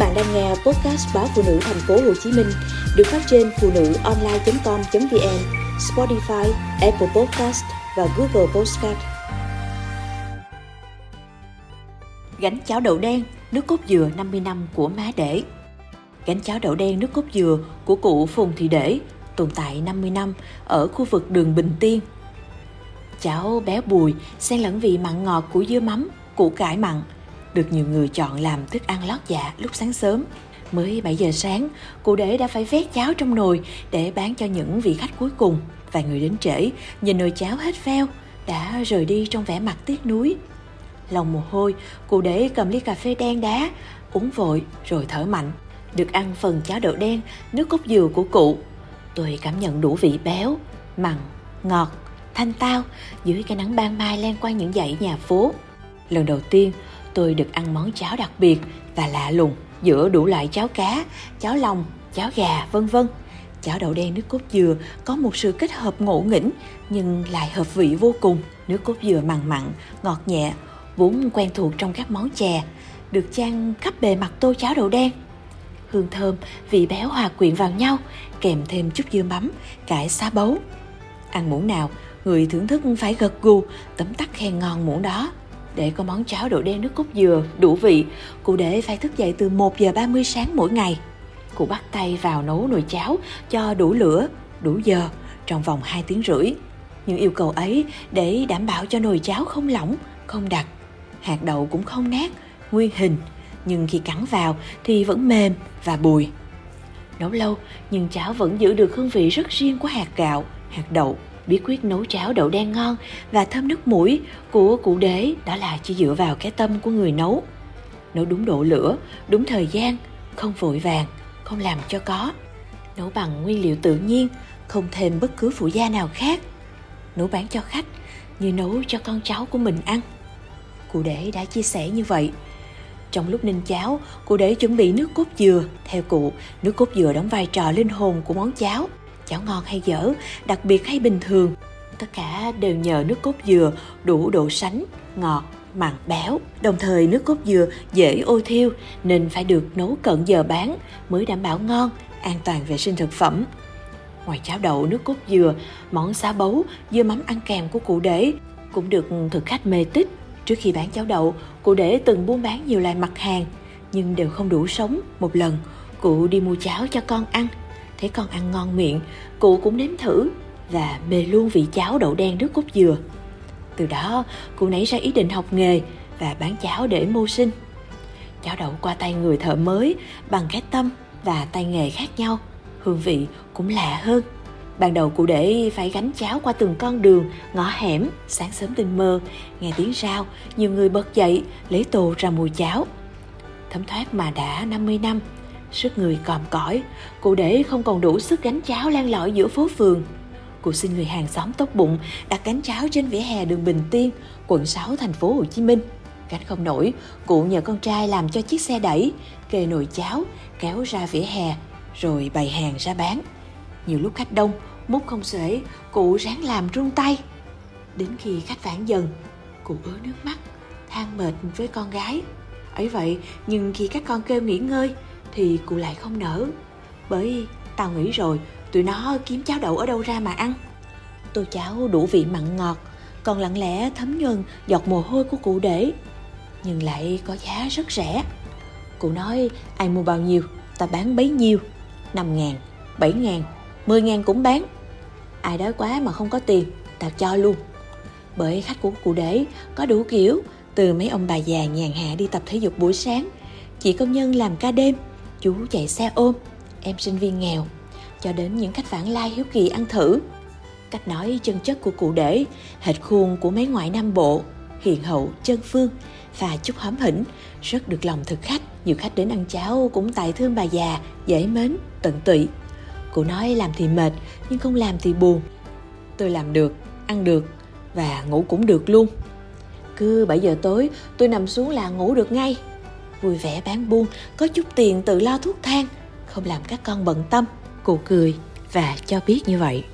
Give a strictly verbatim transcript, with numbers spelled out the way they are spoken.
bạn đang nghe podcast báo phụ nữ thành phố Hồ Chí Minh được phát trên phụ nữ online chấm com chấm vn, Spotify, Apple Podcast và Google Podcast. Gánh cháo đậu đen nước cốt dừa năm mươi năm của má Để. Gánh cháo đậu đen nước cốt dừa của cụ Phùng Thị Để tồn tại năm mươi năm ở khu vực đường Bình Tiên. Cháo béo bùi xen lẫn vị mặn ngọt của dưa mắm, củ cải mặn, được nhiều người chọn làm thức ăn lót dạ lúc sáng sớm. Mới bảy giờ sáng, cụ Để đã phải vét cháo trong nồi để bán cho những vị khách cuối cùng. Vài người đến trễ, nhìn nồi cháo hết veo, đã rời đi trong vẻ mặt tiếc nuối. Lòng mồ hôi, cụ Để cầm ly cà phê đen đá, uống vội rồi thở mạnh. Được ăn phần cháo đậu đen, nước cốt dừa của cụ, tôi cảm nhận đủ vị béo, mặn, ngọt, thanh tao dưới cái nắng ban mai len qua những dãy nhà phố. Lần đầu tiên, tôi được ăn món cháo đặc biệt và lạ lùng giữa đủ loại cháo cá, cháo lòng, cháo gà, vân vân. Cháo đậu đen nước cốt dừa có một sự kết hợp ngộ nghĩnh nhưng lại hợp vị vô cùng. Nước cốt dừa mặn mặn, ngọt nhẹ, vốn quen thuộc trong các món chè, được chan khắp bề mặt tô cháo đậu đen. Hương thơm, vị béo hòa quyện vào nhau, kèm thêm chút dưa mắm, cải xá bấu. Ăn muỗng nào, người thưởng thức phải gật gù, tấm tắc khen ngon muỗng đó. Để có món cháo đậu đen nước cốt dừa đủ vị, cụ Để phải thức dậy từ một giờ ba mươi sáng mỗi ngày. Cụ bắt tay vào nấu nồi cháo cho đủ lửa, đủ giờ trong vòng hai tiếng rưỡi. Những yêu cầu ấy để đảm bảo cho nồi cháo không lỏng, không đặc. Hạt đậu cũng không nát, nguyên hình, nhưng khi cắn vào thì vẫn mềm và bùi. Nấu lâu nhưng cháo vẫn giữ được hương vị rất riêng của hạt gạo, hạt đậu. Bí quyết nấu cháo đậu đen ngon và thơm nước mũi của cụ Để đó là chỉ dựa vào cái tâm của người nấu. Nấu đúng độ lửa, đúng thời gian, không vội vàng, không làm cho có. Nấu bằng nguyên liệu tự nhiên, không thêm bất cứ phụ gia nào khác. Nấu bán cho khách như nấu cho con cháu của mình ăn. Cụ Để đã chia sẻ như vậy. Trong lúc ninh cháo, cụ Để chuẩn bị nước cốt dừa. Theo cụ, nước cốt dừa đóng vai trò linh hồn của món cháo. Cháo ngon hay dở, đặc biệt hay bình thường, tất cả đều nhờ nước cốt dừa đủ độ sánh, ngọt, mặn, béo. Đồng thời nước cốt dừa dễ ôi thiêu nên phải được nấu cận giờ bán mới đảm bảo ngon, an toàn vệ sinh thực phẩm. Ngoài cháo đậu nước cốt dừa, món xá bấu, dưa mắm ăn kèm của cụ Để cũng được thực khách mê tít. Trước khi bán cháo đậu, cụ Để từng buôn bán nhiều loại mặt hàng nhưng đều không đủ sống. Một lần, cụ đi mua cháo cho con ăn. Thấy con ăn ngon miệng, cụ cũng nếm thử và mê luôn vị cháo đậu đen nước cốt dừa. Từ đó, cụ nảy ra ý định học nghề và bán cháo để mưu sinh. Cháo đậu qua tay người thợ mới bằng cái tâm và tay nghề khác nhau, hương vị cũng lạ hơn. Ban đầu cụ Để phải gánh cháo qua từng con đường, ngõ hẻm. Sáng sớm tinh mơ, nghe tiếng rao, nhiều người bật dậy, lấy tô ra mua cháo. Thấm thoát mà đã năm mươi năm. Sức người còm cõi, cụ Để không còn đủ sức gánh cháo len lỏi giữa phố phường. Cụ xin người hàng xóm tốt bụng đặt gánh cháo trên vỉa hè đường Bình Tiên, quận sáu, thành phố Hồ Chí Minh. Gánh không nổi, cụ nhờ con trai làm cho chiếc xe đẩy, kê nồi cháo, kéo ra vỉa hè, rồi bày hàng ra bán. Nhiều lúc khách đông, múc không xuể, cụ ráng làm run tay. Đến khi khách vãn dần, cụ ứa nước mắt, than mệt với con gái. Ấy vậy, nhưng khi các con kêu nghỉ ngơi, thì cụ lại không nỡ. Bởi tao nghĩ rồi, tụi nó kiếm cháo đậu ở đâu ra mà ăn. Tô cháo đủ vị mặn ngọt, còn lặng lẽ thấm nhuần giọt mồ hôi của cụ Để, nhưng lại có giá rất rẻ. Cụ nói ai mua bao nhiêu, ta bán bấy nhiêu. Năm ngàn, bảy ngàn, mười ngàn cũng bán. Ai đói quá mà không có tiền, tao cho luôn. Bởi khách của cụ Để có đủ kiểu, từ mấy ông bà già nhàn hạ đi tập thể dục buổi sáng, chị công nhân làm ca đêm, chú chạy xe ôm, em sinh viên nghèo, cho đến những khách vãng lai hiếu kỳ ăn thử. Cách nói chân chất của cụ Để hệt khuôn của mấy ngoại Nam Bộ, hiền hậu, chân phương và chút hóm hỉnh, rất được lòng thực khách. Nhiều khách đến ăn cháo cũng tại thương bà già, dễ mến, tận tụy. Cụ nói làm thì mệt, nhưng không làm thì buồn. Tôi làm được, ăn được và ngủ cũng được luôn. Cứ bảy giờ tối, tôi nằm xuống là ngủ được ngay. Vui vẻ bán buôn, có chút tiền tự lo thuốc thang, không làm các con bận tâm. Cụ cười và cho biết như vậy.